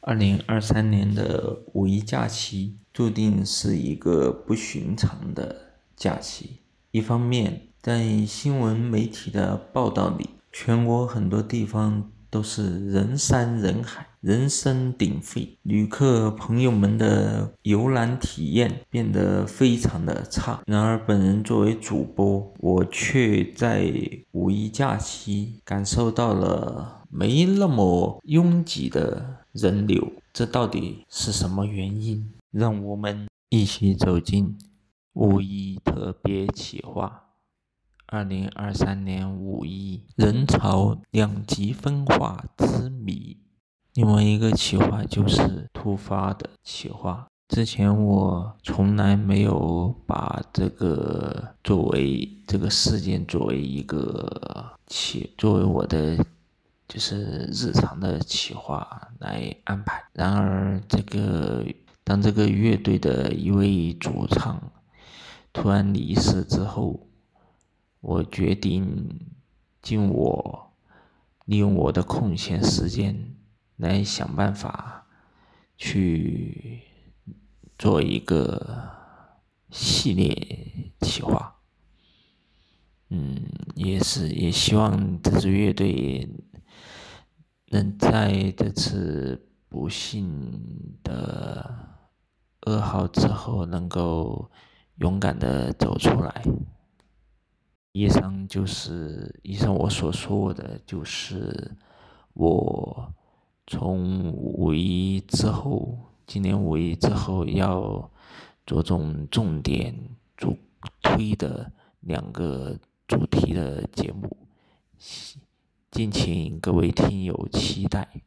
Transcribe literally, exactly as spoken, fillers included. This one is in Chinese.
二零二三年的五一假期注定是一个不寻常的假期。一方面，在新闻媒体的报道里，全国很多地方都是人山人海，人声鼎沸，旅客朋友们的游览体验变得非常的差。然而本人作为主播，我却在五一假期感受到了没那么拥挤的人流，这到底是什么原因？让我们一起走进五一特别企划。二零二三年五一，人潮两极分化之谜。另外一个企划就是突发的企划，之前我从来没有把这个作为这个事件作为一个企作为我的就是日常的企划来安排。然而这个当这个乐队的一位主唱突然离世之后，我决定尽我利用我的空闲时间来想办法去做一个系列企划。嗯，也是也希望这支乐队能在这次不幸的噩耗之后能够勇敢的走出来。以上就是以上我所说的就是我从五一之后，今年五一之后要着重重点主推的两个主题的节目，敬请各位听友期待。